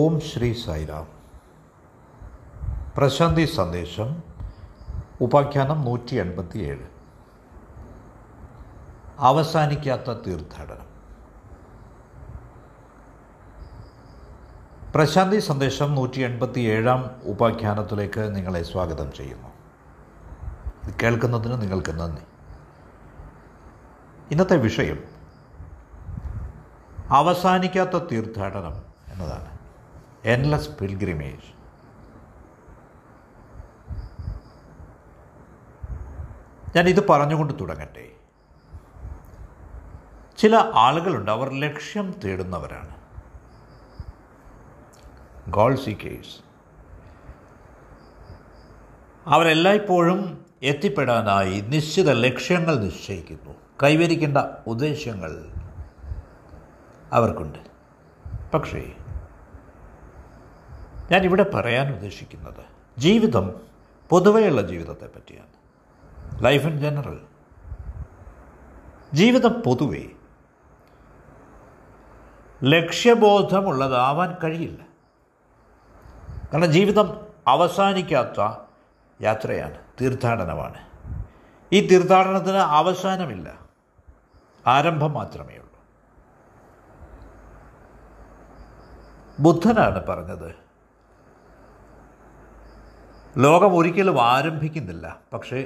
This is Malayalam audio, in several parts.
ഓം ശ്രീ സായിരാം. പ്രശാന്തി സന്ദേശം, ഉപാഖ്യാനം 187. അവസാനിക്കാത്ത തീർത്ഥാടനം. പ്രശാന്തി സന്ദേശം 187 ഉപാഖ്യാനത്തിലേക്ക് നിങ്ങളെ സ്വാഗതം ചെയ്യുന്നു. ഇത് കേൾക്കുന്നതിന് നിങ്ങൾക്ക് നന്ദി. ഇന്നത്തെ വിഷയം അവസാനിക്കാത്ത തീർത്ഥാടനം എന്നതാണ്. Endless pilgrimage. ഞാനിത് പറഞ്ഞുകൊണ്ട് തുടങ്ങട്ടെ. ചില ആളുകളുണ്ട്, അവർ ലക്ഷ്യം തേടുന്നവരാണ്, ഗോൾ സീക്കേഴ്സ്. അവരെല്ലായ്പ്പോഴും എത്തിപ്പെടാനായി നിശ്ചിത ലക്ഷ്യങ്ങൾ നിശ്ചയിക്കുന്നു. കൈവരിക്കേണ്ട ഉദ്ദേശ്യങ്ങൾ അവർക്കുണ്ട്. പക്ഷേ ഞാനിവിടെ പറയാൻ ഉദ്ദേശിക്കുന്നത് ജീവിതം, പൊതുവെയുള്ള ജീവിതത്തെ പറ്റിയാണ്. ലൈഫ് ഇൻ ജനറൽ, ജീവിതം പൊതുവെ ലക്ഷ്യബോധമുള്ളതാവാൻ കഴിയില്ല. കാരണം ജീവിതം അവസാനിക്കാത്ത യാത്രയാണ്, തീർത്ഥാടനമാണ്. ഈ തീർത്ഥാടനത്തിന് അവസാനമില്ല, ആരംഭം മാത്രമേ ഉള്ളൂ. ബുദ്ധനാണ് പറഞ്ഞത്, ലോകം ഒരിക്കലും ആരംഭിക്കുന്നില്ല, പക്ഷേ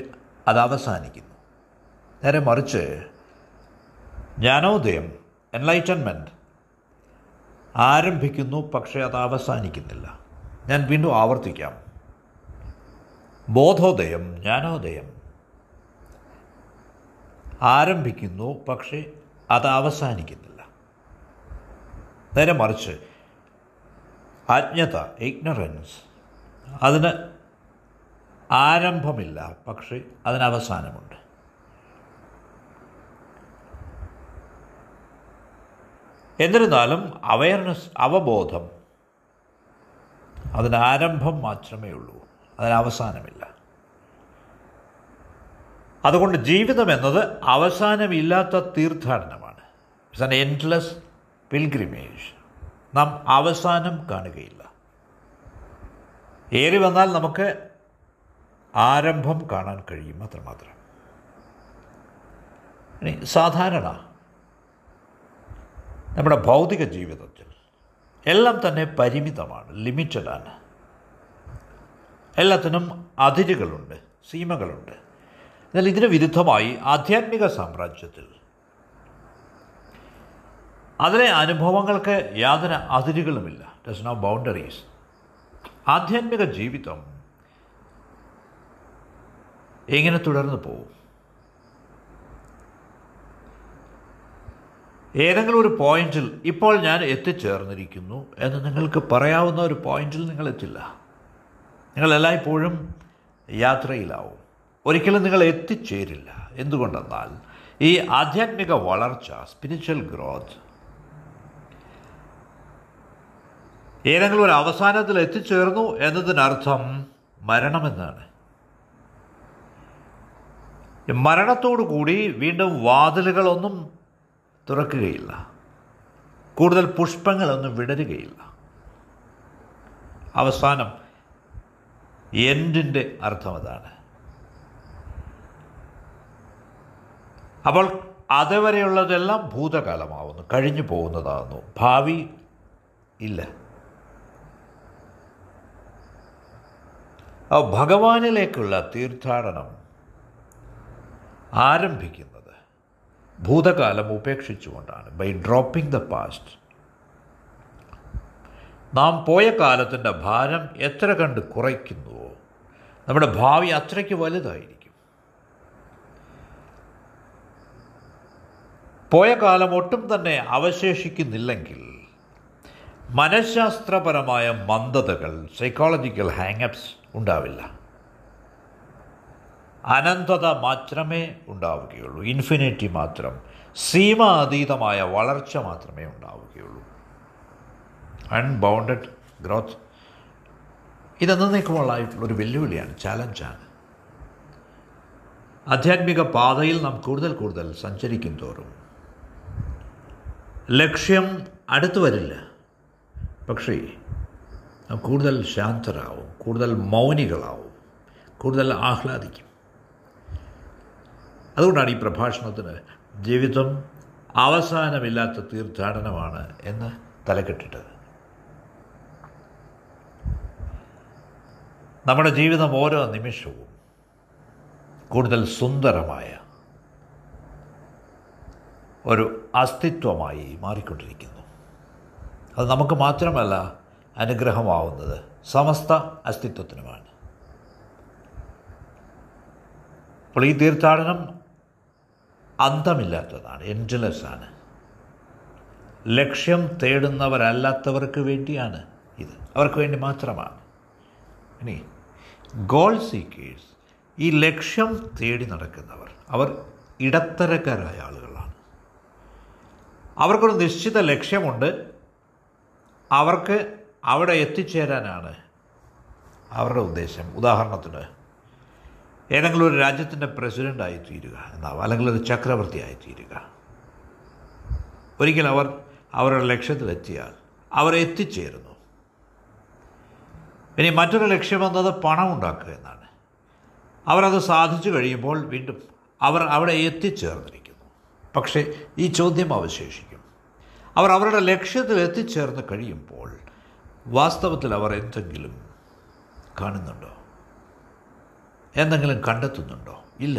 അത് അവസാനിക്കുന്നു. നേരെ മറിച്ച് ജ്ഞാനോദയം, എൻലൈറ്റൻമെൻറ്റ് ആരംഭിക്കുന്നു, പക്ഷേ അത് അവസാനിക്കുന്നില്ല. ഞാൻ വീണ്ടും ആവർത്തിക്കാം, ബോധോദയം, ജ്ഞാനോദയം ആരംഭിക്കുന്നു, പക്ഷേ അത് അവസാനിക്കുന്നില്ല. നേരെ മറിച്ച് അജ്ഞത, ഇഗ്നറൻസ്, അതിന് ആരംഭമില്ല, പക്ഷേ അതിനവസാനമുണ്ട്. എന്നിരുന്നാലും അവയർനെസ്, അവബോധം, അതിനാരംഭം മാത്രമേ ഉള്ളൂ, അതിനവസാനമില്ല. അതുകൊണ്ട് ജീവിതം എന്നത് അവസാനമില്ലാത്ത തീർത്ഥാടനമാണ്. It's an endless pilgrimage. നാം അവസാനം കാണുകയില്ല. ഏറി വന്നാൽ നമുക്ക് ആരംഭം കാണാൻ കഴിയും, അത്രമാത്രം. സാധാരണ നമ്മുടെ ഭൗതിക ജീവിതത്തിൽ എല്ലാം തന്നെ പരിമിതമാണ്, ലിമിറ്റഡാണ്. എല്ലാത്തിനും അതിരുകളുണ്ട്, സീമകളുണ്ട്. എന്നാൽ ഇതിന് വിരുദ്ധമായി ആധ്യാത്മിക സാമ്രാജ്യത്തിൽ അതിലെ അനുഭവങ്ങൾക്ക് യാതൊരു അതിരുകളുമില്ല. ദെയർസ് നോ ബൗണ്ടറീസ്. ആധ്യാത്മിക ജീവിതം എങ്ങനെ തുടർന്ന് പോവും? ഏതെങ്കിലും ഒരു പോയിന്റിൽ ഇപ്പോൾ ഞാൻ എത്തിച്ചേർന്നിരിക്കുന്നു എന്ന് നിങ്ങൾക്ക് പറയാവുന്ന ഒരു പോയിന്റിൽ നിങ്ങൾ എത്തില്ല. നിങ്ങൾ എല്ലായ്പ്പോഴും യാത്രയിലാവും, ഒരിക്കലും നിങ്ങൾ എത്തിച്ചേരില്ല. എന്തുകൊണ്ടെന്നാൽ ഈ ആധ്യാത്മിക വളർച്ച, സ്പിരിച്വൽ ഗ്രോത്ത്, ഏതെങ്കിലും ഒരു അവസാനത്തിൽ എത്തിച്ചേർന്നു എന്നതിനർത്ഥം മരണമെന്നാണ്. മരണത്തോടു കൂടി വീണ്ടും വാതിലുകളൊന്നും തുറക്കുകയില്ല, കൂടുതൽ പുഷ്പങ്ങളൊന്നും വിടരുകയില്ല. അവസാനം, എൻഡിൻ്റെ അർത്ഥം അതാണ്. അപ്പോൾ അതുവരെയുള്ളതെല്ലാം ഭൂതകാലമാവുന്നു, കഴിഞ്ഞു പോകുന്നതാകുന്നു. ഭാവി ഇല്ല. ഭഗവാനിലേക്കുള്ള തീർത്ഥാടനം ആരംഭിക്കുന്നത് ഭൂതകാലം ഉപേക്ഷിച്ചുകൊണ്ടാണ്, ബൈ ഡ്രോപ്പിംഗ് ദ പാസ്റ്റ്. നാം പോയ കാലത്തിൻ്റെ ഭാരം എത്ര കണ്ട് കുറയ്ക്കുന്നുവോ നമ്മുടെ ഭാവി അത്രയ്ക്ക് വലുതായിരിക്കും. പോയ കാലം ഒട്ടും തന്നെ അവശേഷിക്കുന്നില്ലെങ്കിൽ മനഃശാസ്ത്രപരമായ മന്ദതകൾ, സൈക്കോളജിക്കൽ ഹാങ്അപ്സ് ഉണ്ടാവില്ല. അനന്തത മാത്രമേ ഉണ്ടാവുകയുള്ളൂ, ഇൻഫിനിറ്റി മാത്രം, സീമാതീതമായ വളർച്ച മാത്രമേ ഉണ്ടാവുകയുള്ളൂ, അൺബൗണ്ടഡ് ഗ്രോത്ത്. ഇതെന്നേക്കുമുള്ളൊരു വെല്ലുവിളിയാണ്, ചാലഞ്ചാണ്. ആധ്യാത്മിക പാതയിൽ നാം കൂടുതൽ കൂടുതൽ സഞ്ചരിക്കും തോറും ലക്ഷ്യം അടുത്തു വരില്ല, പക്ഷേ നാം കൂടുതൽ ശാന്തരാവും, കൂടുതൽ മൗനികളാവും, കൂടുതൽ ആഹ്ലാദിക്കും. അതുകൊണ്ടാണ് ഈ പ്രഭാഷണത്തിന് ജീവിതം അവസാനമില്ലാത്ത തീർത്ഥാടനമാണ് എന്ന് തലക്കെട്ടിട്ടത്. നമ്മുടെ ജീവിതം ഓരോ നിമിഷവും കൂടുതൽ സുന്ദരമായ ഒരു അസ്തിത്വമായി മാറിക്കൊണ്ടിരിക്കുന്നു. അത് നമുക്ക് മാത്രമല്ല അനുഗ്രഹമാവുന്നത്, സമസ്ത അസ്തിത്വത്തിനുമാണ്. അപ്പോൾ ഈ തീർത്ഥാടനം അന്തമില്ലാത്തതാണ്, എൻഡ്ലെസ്സാണ്. ലക്ഷ്യം തേടുന്നവരല്ലാത്തവർക്ക് വേണ്ടിയാണ് ഇത്, അവർക്ക് വേണ്ടി മാത്രമാണ്. ഇനി ഗോൾ സീക്കേഴ്സ്, ഈ ലക്ഷ്യം തേടി നടക്കുന്നവർ, അവർ ഇടത്തരക്കാരായ ആളുകളാണ്. അവർക്കൊരു നിശ്ചിത ലക്ഷ്യമുണ്ട്, അവർക്ക് അവിടെ എത്തിച്ചേരാനാണ് അവരുടെ ഉദ്ദേശം. ഉദാഹരണത്തിന് ഏതെങ്കിലും ഒരു രാജ്യത്തിൻ്റെ പ്രസിഡൻ്റായി തീരുക എന്നാവും, അല്ലെങ്കിൽ ഒരു ചക്രവർത്തിയായി തീരുക. ഒരിക്കൽ അവർ അവരുടെ ലക്ഷ്യത്തിലെത്തിയാൽ അവരെത്തിച്ചേരുന്നു. ഇനി മറ്റൊരു ലക്ഷ്യം എന്നത് പണം ഉണ്ടാക്കുക എന്നാണ്. അവരത് സാധിച്ചു കഴിയുമ്പോൾ വീണ്ടും അവർ അവിടെ എത്തിച്ചേർന്നിരിക്കുന്നു. പക്ഷേ ഈ ചോദ്യം അവശേഷിക്കും, അവർ അവരുടെ ലക്ഷ്യത്തിൽ എത്തിച്ചേർന്ന് കഴിയുമ്പോൾ വാസ്തവത്തിൽ അവർ എന്തെങ്കിലും കാണുന്നുണ്ടോ, എന്തെങ്കിലും കണ്ടെത്തുന്നുണ്ടോ? ഇല്ല.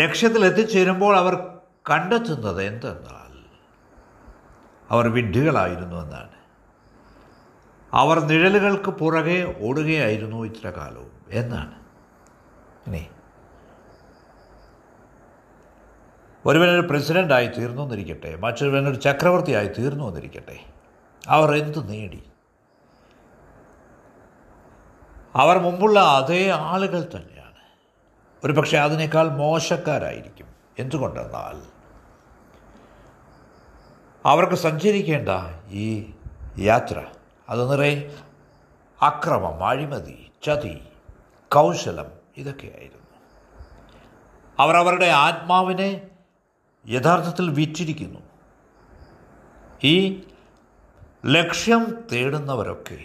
ലക്ഷ്യത്തിൽ എത്തിച്ചേരുമ്പോൾ അവർ കണ്ടെത്തുന്നത് എന്തെന്നാൽ അവർ വിഡ്ഢികളായിരുന്നു എന്നാണ്. അവർ നിഴലുകൾക്ക് പുറകെ ഓടുകയായിരുന്നു ഇത്ര കാലവും എന്നാണ്. ഇനി ഒരുവനൊരു പ്രസിഡൻ്റായി തീർന്നു എന്നിരിക്കട്ടെ, മറ്റൊരുവനൊരു ചക്രവർത്തിയായി തീർന്നു എന്നിരിക്കട്ടെ, അവർ എന്തു നേടി? അവർ മുമ്പുള്ള അതേ ആളുകൾ തന്നെയാണ്, ഒരു പക്ഷേ അതിനേക്കാൾ മോശക്കാരായിരിക്കും. എന്തുകൊണ്ടെന്നാൽ അവർക്ക് സഞ്ചരിക്കേണ്ട ഈ യാത്ര അത് നിറയെ അക്രമം, അഴിമതി, ചതി, കൗശലം, ഇതൊക്കെയായിരുന്നു. അവരവരുടെ ആത്മാവിനെ യഥാർത്ഥത്തിൽ വിറ്റിരിക്കുന്നു. ഈ ലക്ഷ്യം തേടുന്നവരൊക്കെ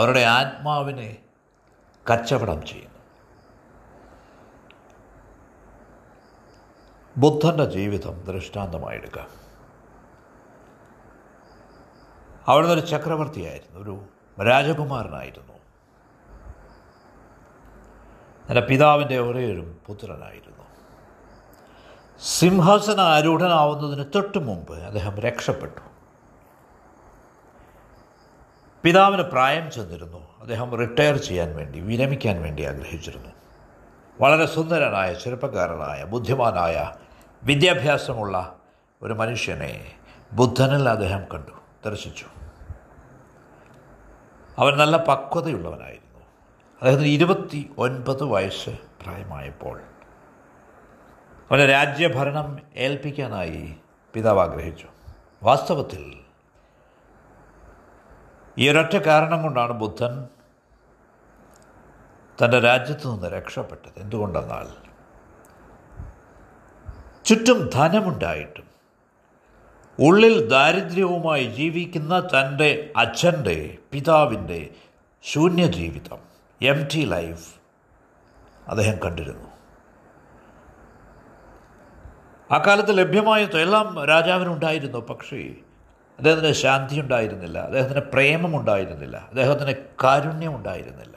അവരുടെ ആത്മാവിനെ കച്ചവടം ചെയ്യുന്നു. ബുദ്ധൻ്റെ ജീവിതം ദൃഷ്ടാന്തമായെടുക്കാം. അവിടുന്ന് ഒരു ചക്രവർത്തിയായിരുന്നു, ഒരു രാജകുമാരനായിരുന്നു. തൻ്റെ പിതാവിൻ്റെ ഒരേയൊരു പുത്രനായിരുന്നു. സിംഹാസന ആരൂഢനാവുന്നതിന് തൊട്ട് മുമ്പ് അദ്ദേഹം രക്ഷപ്പെട്ടു. പിതാവിന് പ്രായം ചെന്നിരുന്നു. അദ്ദേഹം റിട്ടയർ ചെയ്യാൻ വേണ്ടി, വിരമിക്കാൻ വേണ്ടി ആഗ്രഹിച്ചിരുന്നു. വളരെ സുന്ദരനായ, ചെറുപ്പക്കാരനായ, ബുദ്ധിമാനായ, വിദ്യാഭ്യാസമുള്ള ഒരു മനുഷ്യനെ ബുദ്ധനിൽ അദ്ദേഹം കണ്ടു, ദർശിച്ചു. അവൻ നല്ല പക്വതയുള്ളവനായിരുന്നു. അദ്ദേഹത്തിന് 29 വയസ്സ് പ്രായമായപ്പോൾ അവനെ രാജ്യഭരണം ഏൽപ്പിക്കാനായി പിതാവ് ആഗ്രഹിച്ചു. വാസ്തവത്തിൽ ഈ ഒരൊറ്റ കാരണം കൊണ്ടാണ് ബുദ്ധൻ തൻ്റെ രാജ്യത്തു നിന്ന് രക്ഷപ്പെട്ടത്. എന്തുകൊണ്ടെന്നാൽ ചുറ്റും ധനമുണ്ടായിട്ടും ഉള്ളിൽ ദാരിദ്ര്യവുമായി ജീവിക്കുന്ന തൻ്റെ അച്ഛൻ്റെ, പിതാവിൻ്റെ ശൂന്യജീവിതം, എംപ്റ്റി ലൈഫ് അദ്ദേഹം കണ്ടിരുന്നു. അക്കാലത്ത് ലഭ്യമായത് എല്ലാം രാജാവിനുണ്ടായിരുന്നു, പക്ഷേ അദ്ദേഹത്തിന് ശാന്തി ഉണ്ടായിരുന്നില്ല, അദ്ദേഹത്തിന് പ്രേമമുണ്ടായിരുന്നില്ല, അദ്ദേഹത്തിന് കാരുണ്യമുണ്ടായിരുന്നില്ല.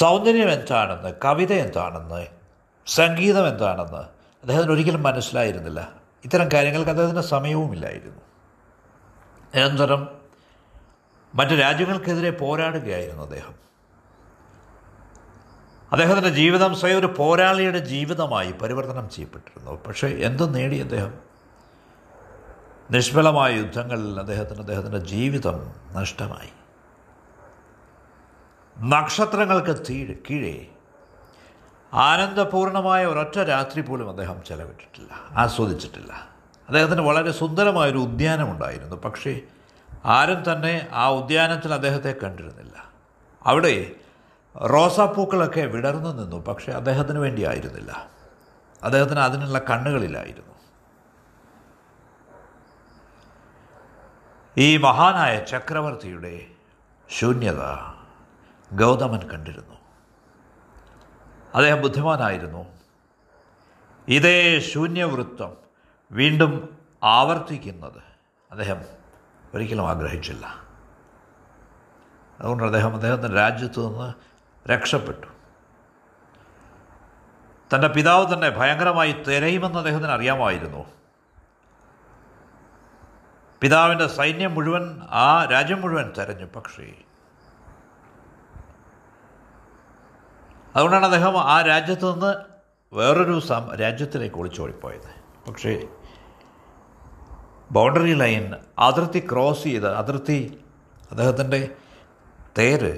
സൗന്ദര്യം എന്താണെന്ന്, കവിത എന്താണെന്ന്, സംഗീതം എന്താണെന്ന് അദ്ദേഹത്തിന് ഒരിക്കലും മനസ്സിലായിരുന്നില്ല. ഇത്തരം കാര്യങ്ങൾക്ക് അദ്ദേഹത്തിന് സമയവുമില്ലായിരുന്നു. നിരന്തരം മറ്റ് രാജ്യങ്ങൾക്കെതിരെ പോരാടുകയായിരുന്നു അദ്ദേഹം. അദ്ദേഹത്തിൻ്റെ ജീവിതം സ്വയം ഒരു പോരാളിയുടെ ജീവിതമായി പരിവർത്തനം ചെയ്യപ്പെട്ടിരുന്നു. പക്ഷേ എന്ത് നേടി അദ്ദേഹം? നിഷ്ഫലമായ യുദ്ധങ്ങളിൽ അദ്ദേഹത്തിൻ്റെ ജീവിതം നഷ്ടമായി. നക്ഷത്രങ്ങൾക്ക് കീഴേ ആനന്ദപൂർണമായ ഒരൊറ്റ രാത്രി പോലും അദ്ദേഹം ചെലവിട്ടിട്ടില്ല, ആസ്വദിച്ചിട്ടില്ല. അദ്ദേഹത്തിന് വളരെ സുന്ദരമായൊരു ഉദ്യാനമുണ്ടായിരുന്നു, പക്ഷേ ആരും തന്നെ ആ ഉദ്യാനത്തിൽ അദ്ദേഹത്തെ കണ്ടിരുന്നില്ല. അവിടെ റോസാപ്പൂക്കളൊക്കെ വിടർന്നു നിന്നു, പക്ഷേ അദ്ദേഹത്തിന് വേണ്ടിയായിരുന്നില്ല, അദ്ദേഹത്തിന് അതിനുള്ള കണ്ണുകളില്ലായിരുന്നു. ഈ മഹാനായ ചക്രവർത്തിയുടെ ശൂന്യത ഗൗതമൻ കണ്ടിരുന്നു. അദ്ദേഹം ബുദ്ധിമാനായിരുന്നു. ഇതേ ശൂന്യവൃത്തം വീണ്ടും ആവർത്തിക്കുന്നത് അദ്ദേഹം ഒരിക്കലും ആഗ്രഹിച്ചില്ല. അതുകൊണ്ട് അദ്ദേഹത്തിൻ്റെ രാജ്യത്തു നിന്ന് രക്ഷപ്പെട്ടു. തൻ്റെ പിതാവ് തന്നെ ഭയങ്കരമായി തിരയുമെന്ന് അദ്ദേഹത്തിന് അറിയാമായിരുന്നു. പിതാവിൻ്റെ സൈന്യം മുഴുവൻ, ആ രാജ്യം മുഴുവൻ തിരഞ്ഞു. പക്ഷേ അതുകൊണ്ടാണ് അദ്ദേഹം ആ രാജ്യത്ത് നിന്ന് വേറൊരു രാജ്യത്തിലേക്ക് ഒളിച്ചോടിപ്പോയത്. പക്ഷേ ബൗണ്ടറി ലൈൻ, അതിർത്തി ക്രോസ് ചെയ്ത്, അതിർത്തി അദ്ദേഹത്തിൻ്റെ തേര്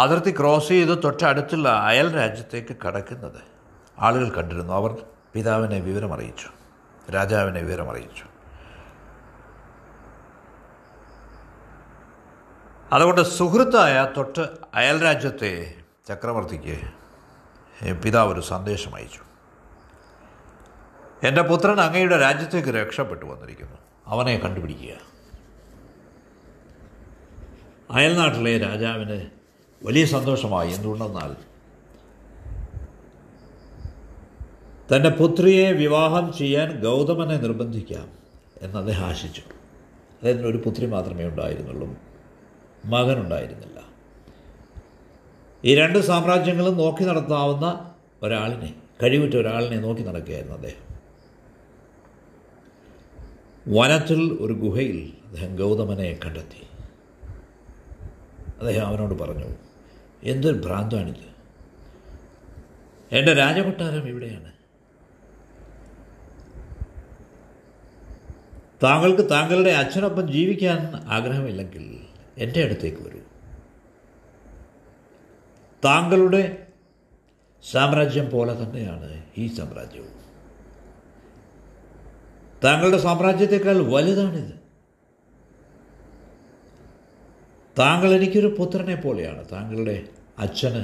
അതിർത്തി ക്രോസ് ചെയ്ത് തൊട്ടടുത്തുള്ള അയൽ രാജ്യത്തേക്ക് കടക്കുന്നത് ആളുകൾ കണ്ടിരുന്നു. അവർ പിതാവിനെ വിവരമറിയിച്ചു, രാജാവിനെ വിവരമറിയിച്ചു. അതുകൊണ്ട് സുഹൃത്തായ തൊട്ട് അയൽ രാജ്യത്തെ ചക്രവർത്തിക്ക് പിതാവ് ഒരു സന്ദേശം അയച്ചു. എൻ്റെ പുത്രൻ അങ്ങയുടെ രാജ്യത്തേക്ക് രക്ഷപ്പെട്ടു വന്നിരിക്കുന്നു, അവനെ കണ്ടുപിടിക്കുക. അയൽനാട്ടിലെ രാജാവിന് വലിയ സന്തോഷമായി. എന്തുകൊണ്ടെന്നാൽ തൻ്റെ പുത്രിയെ വിവാഹം ചെയ്യാൻ ഗൗതമനെ നിർബന്ധിക്കാം എന്ന് അദ്ദേഹം ആശിച്ചു. അദ്ദേഹത്തിന് ഒരു പുത്രി മാത്രമേ ഉണ്ടായിരുന്നുള്ളൂ, മകനുണ്ടായിരുന്നില്ല. ഈ രണ്ട് സാമ്രാജ്യങ്ങളും നോക്കി നടത്താവുന്ന ഒരാളിനെ, കഴിവുറ്റ ഒരാളിനെ നോക്കി നടക്കുകയായിരുന്നു അദ്ദേഹം. വനത്തിൽ ഒരു ഗുഹയിൽ അദ്ദേഹം ഗൗതമനെ കണ്ടെത്തി. അദ്ദേഹം അവനോട് പറഞ്ഞു, എന്തൊരു ഭ്രാന്താണിത്, എൻ്റെ രാജകൊട്ടാരം ഇവിടെയാണ്, താങ്കൾക്ക് താങ്കളുടെ അച്ഛനൊപ്പം ജീവിക്കാൻ ആഗ്രഹമില്ലെങ്കിൽ എൻ്റെ അടുത്തേക്ക് വരൂ, താങ്കളുടെ സാമ്രാജ്യം പോലെ തന്നെയാണ് ഈ സാമ്രാജ്യവും, താങ്കളുടെ സാമ്രാജ്യത്തെക്കാൾ വലുതാണിത്, താങ്കൾ എനിക്കൊരു പുത്രനെ പോലെയാണ്, താങ്കളുടെ അച്ഛന്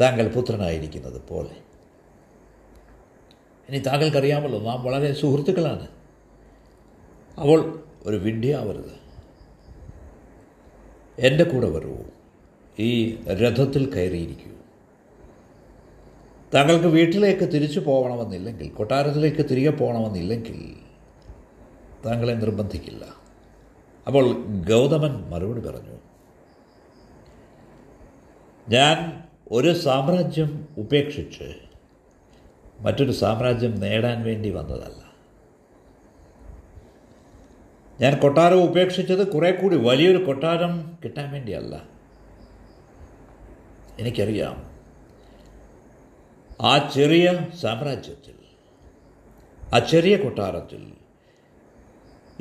താങ്കൾ പുത്രനായിരിക്കുന്നത് പോലെ. ഇനി താങ്കൾക്കറിയാമല്ലോ നാം വളരെ സുഹൃത്തുക്കളാണ്, അപ്പോൾ ഒരു വിഡ്ഢിയാവരുത്, എൻ്റെ കൂടെ വരൂ, ഈ രഥത്തിൽ കയറിയിരിക്കൂ, താങ്കൾക്ക് വീട്ടിലേക്ക് തിരിച്ചു പോകണമെന്നില്ലെങ്കിൽ, കൊട്ടാരത്തിലേക്ക് തിരികെ പോകണമെന്നില്ലെങ്കിൽ താങ്കളെ നിർബന്ധിക്കില്ല. അപ്പോൾ ഗൗതമൻ മറുപടി പറഞ്ഞു, ഞാൻ ഒരു സാമ്രാജ്യം ഉപേക്ഷിച്ച് മറ്റൊരു സാമ്രാജ്യം നേടാൻ വേണ്ടി വന്നതല്ല, ഞാൻ കൊട്ടാരം ഉപേക്ഷിച്ചത് കുറേ കൂടി വലിയൊരു കൊട്ടാരം കിട്ടാൻ വേണ്ടിയല്ല. എനിക്കറിയാം ആ ചെറിയ സാമ്രാജ്യത്തിൽ, ആ ചെറിയ കൊട്ടാരത്തിൽ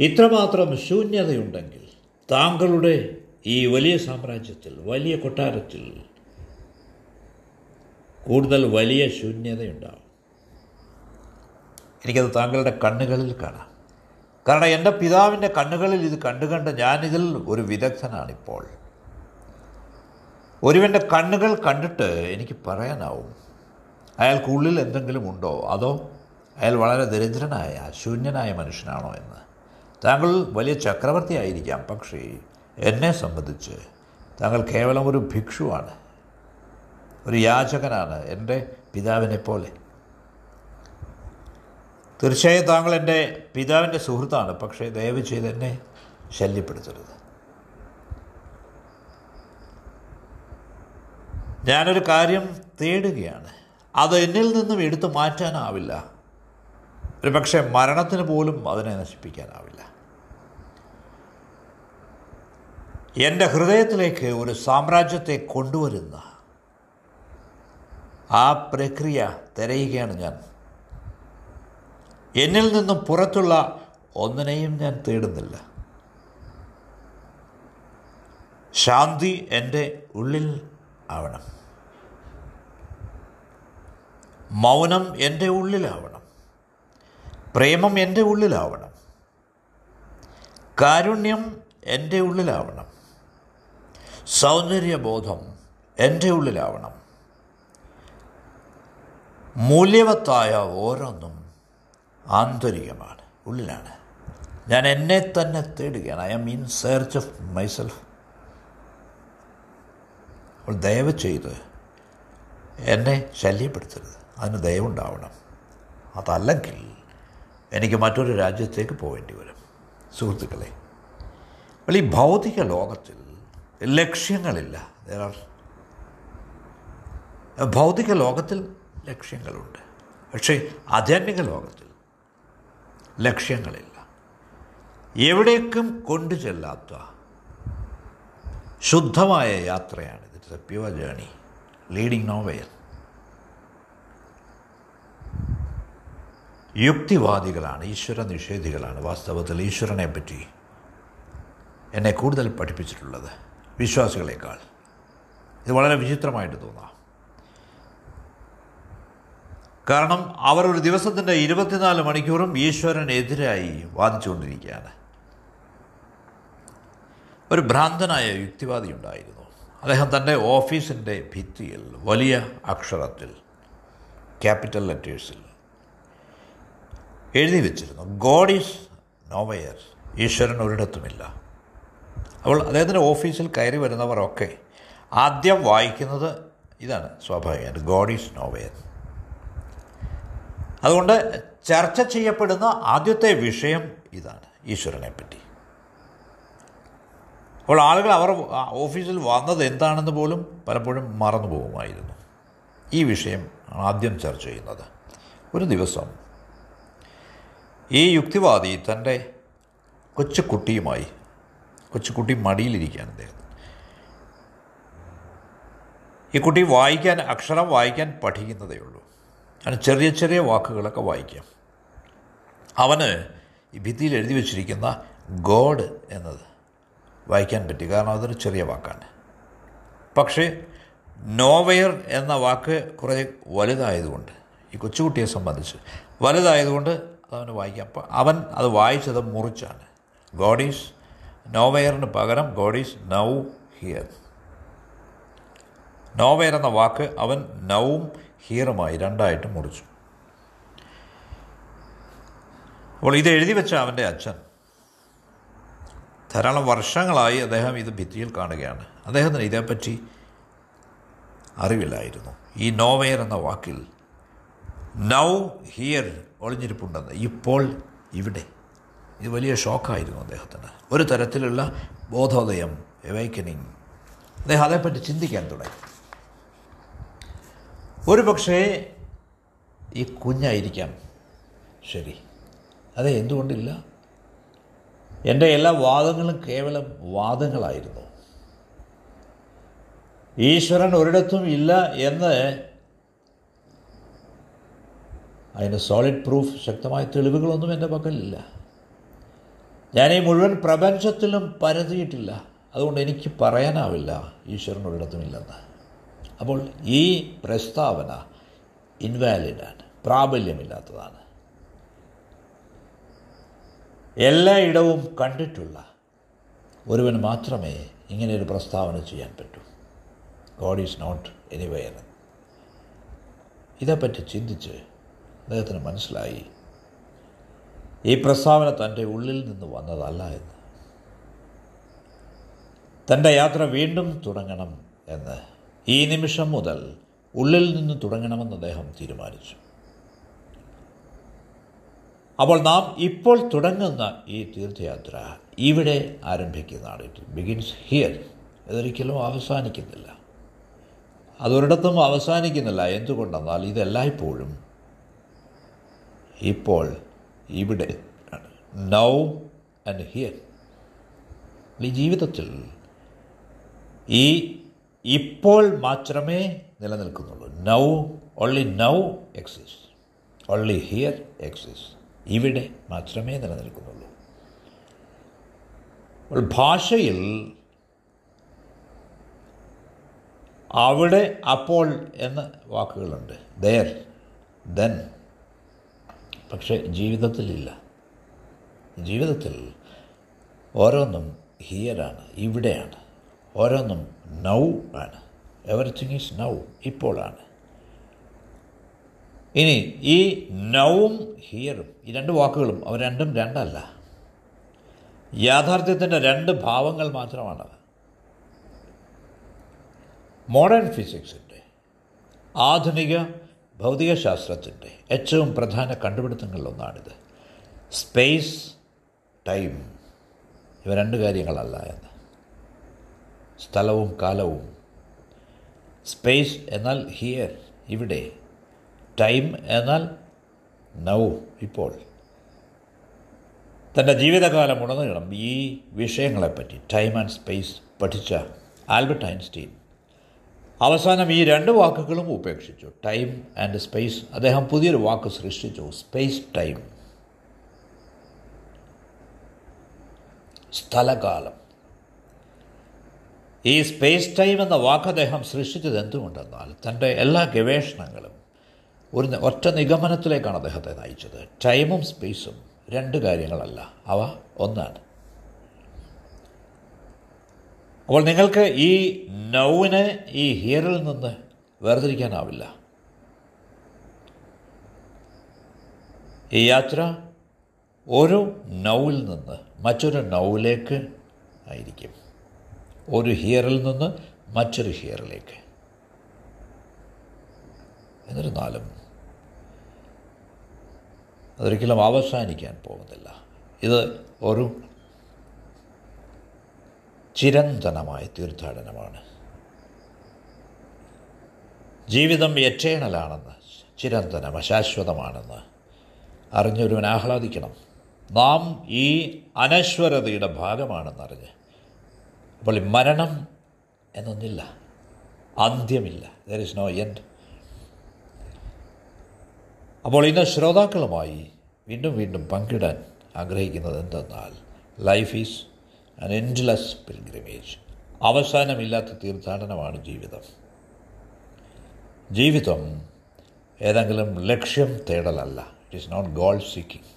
ഇത്രമാത്രം ശൂന്യതയുണ്ടെങ്കിൽ താങ്കളുടെ ഈ വലിയ സാമ്രാജ്യത്തിൽ, വലിയ കൊട്ടാരത്തിൽ കൂടുതൽ വലിയ ശൂന്യതയുണ്ടാവും. എനിക്കത് താങ്കളുടെ കണ്ണുകളിൽ കാണാം. കാരണം എൻ്റെ പിതാവിൻ്റെ കണ്ണുകളിൽ ഇത് കണ്ടുകണ്ട് ഞാനിതിൽ ഒരു വിദഗ്ധനാണിപ്പോൾ. ഒരുവൻ്റെ കണ്ണുകൾ കണ്ടിട്ട് എനിക്ക് പറയാനാവും അയാൾക്കുള്ളിൽ എന്തെങ്കിലും ഉണ്ടോ, അതോ അയാൾ വളരെ ദരിദ്രനായ ശൂന്യനായ മനുഷ്യനാണോ എന്ന്. താങ്കൾ വലിയ ചക്രവർത്തി ആയിരിക്കാം, പക്ഷേ എന്നെ സംബന്ധിച്ച് താങ്കൾ കേവലം ഒരു ഭിക്ഷുവാണ്, ഒരു യാചകനാണ്, എൻ്റെ പിതാവിനെ പോലെ. തീർച്ചയായും താങ്കൾ എൻ്റെ പിതാവിൻ്റെ സുഹൃത്താണ്, പക്ഷേ ദയവ് ചെയ്ത് എന്നെ ശല്യപ്പെടുത്തരുത്. ഞാനൊരു കാര്യം തേടുകയാണ്, അത് എന്നിൽ നിന്നും എടുത്തു മാറ്റാനാവില്ല, ഒരു പക്ഷേ മരണത്തിന് പോലും അതിനെ നശിപ്പിക്കാനാവില്ല. എൻ്റെ ഹൃദയത്തിലേക്ക് ഒരു സാമ്രാജ്യത്തെ കൊണ്ടുവരുന്ന ആ പ്രക്രിയ തിരയുകയാണ് ഞാൻ. എന്നിൽ നിന്നും പുറത്തുള്ള ഒന്നിനെയും ഞാൻ തേടുന്നില്ല. ശാന്തി എൻ്റെ ഉള്ളിൽ ആവണം, മൗനം എൻ്റെ ഉള്ളിലാവണം, പ്രേമം എൻ്റെ ഉള്ളിലാവണം, കാരുണ്യം എൻ്റെ ഉള്ളിലാവണം, സൗന്ദര്യബോധം എൻ്റെ ഉള്ളിലാവണം, മൂല്യവത്തായ ഓരോന്നും ആന്തരികമാണ്. ഉള്ളിലാണ്. ഞാൻ എന്നെ തന്നെ തേടുകയാണ്. I am in search of myself. അപ്പോൾ ദയവ് ചെയ്ത് എന്നെ ശല്യപ്പെടുത്തരുത്, അതിന് ദയവുണ്ടാവണം. അതല്ലെങ്കിൽ എനിക്ക് മറ്റൊരു രാജ്യത്തേക്ക് പോകേണ്ടി വരും. സുഹൃത്തുക്കളെ, ഈ ഭൗതിക ലോകത്തിൽ ലക്ഷ്യങ്ങളില്ല. ഭൗതിക ലോകത്തിൽ ലക്ഷ്യങ്ങളുണ്ട്, പക്ഷേ ആധ്യാത്മിക ലോകത്തിൽ ലക്ഷ്യങ്ങളില്ല. എവിടേക്കും കൊണ്ടു ചെല്ലാത്ത ശുദ്ധമായ യാത്രയാണ് ഇത്. It's a pure journey leading nowhere. യുക്തിവാദികളാണ്, ഈശ്വര നിഷേധികളാണ് വാസ്തവത്തിൽ ഈശ്വരനെപ്പറ്റി എന്നെ കൂടുതൽ പഠിപ്പിച്ചിട്ടുള്ളത് വിശ്വാസികളേക്കാൾ. ഇത് വളരെ വിചിത്രമായിട്ട് തോന്നാം. കാരണം അവർ ഒരു ദിവസത്തിൻ്റെ 24 മണിക്കൂറും ഈശ്വരനെതിരായി വാദിച്ചുകൊണ്ടിരിക്കുകയാണ്. ഒരു ഭ്രാന്തനായ യുക്തിവാദി ഉണ്ടായിരുന്നു. അദ്ദേഹം തൻ്റെ ഓഫീസിൻ്റെ ഭിത്തിയിൽ വലിയ അക്ഷരത്തിൽ ക്യാപിറ്റൽ ലെറ്റേഴ്സിൽ എഴുതി വച്ചിരുന്നു, ഗോഡ് ഈസ് നോവെയർ, ഈശ്വരൻ ഒരിടത്തുമില്ല. അപ്പോൾ അദ്ദേഹത്തിൻ്റെ ഓഫീസിൽ കയറി വരുന്നവരൊക്കെ ആദ്യം വായിക്കുന്നത് ഇതാണ്, സ്വാഭാവികമായിട്ട്, ഗോഡ് ഈസ് നോവെയർ. അതുകൊണ്ട് ചർച്ച ചെയ്യപ്പെടുന്ന ആദ്യത്തെ വിഷയം ഇതാണ്, ഈശ്വരനെപ്പറ്റി. അപ്പോൾ ആളുകൾ അവർ ഓഫീസിൽ വന്നത് എന്താണെന്ന് പോലും പലപ്പോഴും മറന്നു പോകുമായിരുന്നു. ഈ വിഷയം ആദ്യം ചർച്ച ചെയ്യുന്നത്. ഒരു ദിവസം ഈ യുക്തിവാദി തൻ്റെ കൊച്ചുകുട്ടിയുമായി, കൊച്ചുകുട്ടി മടിയിലിരിക്കുകയാണ് അദ്ദേഹം. ഈ കുട്ടി അക്ഷരം വായിക്കാൻ പഠിക്കുന്നതേ ഉള്ളൂ. അവന് ചെറിയ ചെറിയ വാക്കുകളൊക്കെ വായിക്കാം. അവന് ഈ ഭിത്തിയിൽ എഴുതി വച്ചിരിക്കുന്ന ഗോഡ് എന്നത് വായിക്കാൻ പറ്റി, കാരണം അതൊരു ചെറിയ വാക്കാണ്. പക്ഷേ നോവെയർ എന്ന വാക്ക് കുറേ വലുതായതുകൊണ്ട്, ഈ കൊച്ചുകുട്ടിയെ സംബന്ധിച്ച് വലുതായതുകൊണ്ട് അതവന് വായിക്കാം. അപ്പം അവൻ അത് വായിച്ചത് മുറിച്ചാണ്. ഗോഡ് ഈസ് നോവെയറിന് പകരം God is now here. Nowhere എന്ന വാക്ക് അവൻ നൗവും ഹീറുമായി രണ്ടായിട്ട് മുറിച്ചു. അപ്പോൾ ഇത് എഴുതി വെച്ച അവൻ്റെ അച്ഛൻ ധാരാളം വർഷങ്ങളായി അദ്ദേഹം ഇത് ഭിത്തിയിൽ കാണുകയാണ്. അദ്ദേഹത്തിന് ഇതേപ്പറ്റി അറിവില്ലായിരുന്നു. ഈ നോവെയർ എന്ന വാക്കിൽ നൗ ഹിയർ ഒളിഞ്ഞിരിപ്പുണ്ടെന്ന്, ഇപ്പോൾ ഇവിടെ. ഇത് വലിയ ഷോക്കായിരുന്നു അദ്ദേഹത്തിന്. ഒരു തരത്തിലുള്ള ബോധോദയം, എവൈക്കനിങ്. അദ്ദേഹം അതേപ്പറ്റി ചിന്തിക്കാൻ തുടങ്ങി. ഒരു പക്ഷേ ഈ കുഞ്ഞായിരിക്കാം ശരി, അതെ, എന്തുകൊണ്ടില്ല? എൻ്റെ എല്ലാ വാദങ്ങളും കേവലം വാദങ്ങളായിരുന്നു. ഈശ്വരൻ ഒരിടത്തും ഇല്ല എന്ന് അതിന് സോളിഡ് പ്രൂഫ്, ശക്തമായ തെളിവുകളൊന്നും എൻ്റെ പക്കലില്ല. ഞാൻ ഈ മുഴുവൻ പ്രപഞ്ചത്തിലും പരതിയിട്ടില്ല, അതുകൊണ്ട് എനിക്ക് പറയാനാവില്ല ഈശ്വരൻ ഒരിടത്തും ഇല്ലെന്ന്. അപ്പോൾ ഈ പ്രസ്താവന ഇൻവാലിഡാണ്, പ്രാബല്യമില്ലാത്തതാണ്. എല്ലായിടവും കണ്ടിട്ടുള്ള ഒരുവന് മാത്രമേ ഇങ്ങനെയൊരു പ്രസ്താവന ചെയ്യാൻ പറ്റൂ, ഗോഡ് ഈസ് നോട്ട് എനിവെയർ. ഇതേപ്പറ്റി ചിന്തിച്ച് അദ്ദേഹത്തിന് മനസ്സിലായി ഈ പ്രസ്താവന തൻ്റെ ഉള്ളിൽ നിന്ന് വന്നതല്ല എന്ന്, തൻ്റെ യാത്ര വീണ്ടും തുടങ്ങണം എന്ന്. ഈ നിമിഷം മുതൽ ഉള്ളിൽ നിന്ന് തുടങ്ങണമെന്ന് അദ്ദേഹം തീരുമാനിച്ചു. അപ്പോൾ നാം ഇപ്പോൾ തുടങ്ങുന്ന ഈ തീർത്ഥയാത്ര ഇവിടെ ആരംഭിക്കുന്നതാണ്. It begins here. ഇതൊരിക്കലും അവസാനിക്കുന്നില്ല, അതൊരിടത്തും അവസാനിക്കുന്നില്ല. എന്തുകൊണ്ടെന്നാൽ ഇതെല്ലായ്പ്പോഴും ഇപ്പോൾ ഇവിടെ, നൗ ആൻഡ് ഹിയർ. ഈ ജീവിതത്തിൽ ഈ ഇപ്പോൾ മാത്രമേ നിലനിൽക്കുന്നുള്ളൂ. Now, only now exist, only here exist. ഇവിടെ മാത്രമേ നിലനിൽക്കുന്നുള്ളൂ. ഭാഷയിൽ അവിടെ, അപ്പോൾ എന്ന വാക്കുകളുണ്ട്, ദെയർ, ദെൻ. പക്ഷേ ജീവിതത്തിലില്ല. ജീവിതത്തിൽ ഓരോന്നും ഹിയറാണ്, ഇവിടെയാണ്. ഓരോന്നും നൗ ആണ്. എവറിത്തിങ് ഈസ് നൗ, ഇപ്പോഴാണ്. ഇനി ഈ നൗവും ഹിയറും, ഈ രണ്ട് വാക്കുകളും അവ രണ്ടും രണ്ടല്ല, യാഥാർത്ഥ്യത്തിൻ്റെ രണ്ട് ഭാവങ്ങൾ മാത്രമാണത്. മോഡേൺ ഫിസിക്സിൻ്റെ, ആധുനിക ഭൗതികശാസ്ത്രത്തിൻ്റെ ഏറ്റവും പ്രധാന കണ്ടുപിടുത്തങ്ങളിലൊന്നാണിത്. സ്പേസ് ടൈം ഇവ രണ്ട് കാര്യങ്ങളല്ല എന്ന്. സ്ഥലവും കാലവും, സ്പേസ് എന്നാൽ ഹിയർ ഇവിടെ, ടൈം എന്നാൽ നൗ ഇപ്പോൾ. തൻ്റെ ജീവിതകാലം ഉണർന്നിടണം ഈ വിഷയങ്ങളെപ്പറ്റി ടൈം ആൻഡ് സ്പേസ് പഠിച്ച ആൽബർട്ട് ഐൻസ്റ്റീൻ അവസാനം ഈ രണ്ട് വാക്കുകളും ഉപേക്ഷിച്ചു. ടൈം ആൻഡ് സ്പേസ് അദ്ദേഹം പുതിയൊരു വാക്ക് സൃഷ്ടിച്ചു, സ്പേസ് ടൈം, സ്ഥലകാലം. ഈ സ്പേസ് ടൈം എന്ന വാക്ക് അദ്ദേഹം സൃഷ്ടിച്ചത് എന്തുകൊണ്ടെന്നാൽ തൻ്റെ എല്ലാ ഗവേഷണങ്ങളും ഒരു ഒറ്റ നിഗമനത്തിലേക്കാണ് അദ്ദേഹത്തെ നയിച്ചത്. ടൈമും സ്പേസും രണ്ട് കാര്യങ്ങളല്ല, അവ ഒന്നാണ്. അപ്പോൾ നിങ്ങൾക്ക് ഈ നൗവിനെ ഈ ഹിയറിൽ നിന്ന് വേർതിരിക്കാനാവില്ല. ഈ യാത്ര ഒരു നൗവിൽ നിന്ന് മറ്റൊരു നൗവിലേക്ക് ആയിരിക്കും, ഒരു ഹിയറിൽ നിന്ന് മറ്റൊരു ഹിയറിലേക്ക്. എന്നിരുന്നാലും അതൊരിക്കലും അവസാനിക്കാൻ പോകുന്നില്ല. ഇത് ഒരു ചിരന്തനമായ തീർത്ഥാടനമാണ്. ജീവിതം എറ്റേണലാണെന്ന്, ചിരന്തനം അശാശ്വതമാണെന്ന് അറിഞ്ഞൊരുവൻ ആഹ്ലാദിക്കണം. നാം ഈ അനശ്വരതയുടെ ഭാഗമാണെന്നറിഞ്ഞ്, അപ്പോൾ മരണം എന്നൊന്നില്ല, അന്ത്യമില്ല, ദെർ ഈസ് നോ എൻഡ്. അപ്പോൾ ഇന്ന് ശ്രോതാക്കളുമായി വീണ്ടും വീണ്ടും പങ്കിടാൻ ആഗ്രഹിക്കുന്നത് എന്തെന്നാൽ, life is an endless pilgrimage, അവസാനമില്ലാത്ത തീർത്ഥാടനമാണ് ജീവിതം. ജീവിതം ഏതെങ്കിലും ലക്ഷ്യം തേടലല്ല, it is not goal seeking.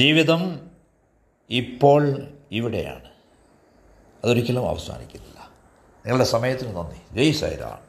ജീവിതം ഇപ്പോൾ ഇവിടെയാണ്, അതൊരിക്കലും അവസാനിക്കുന്നില്ല. നിങ്ങളുടെ സമയത്തിന് നന്ദി. ജയ് സൈറാം.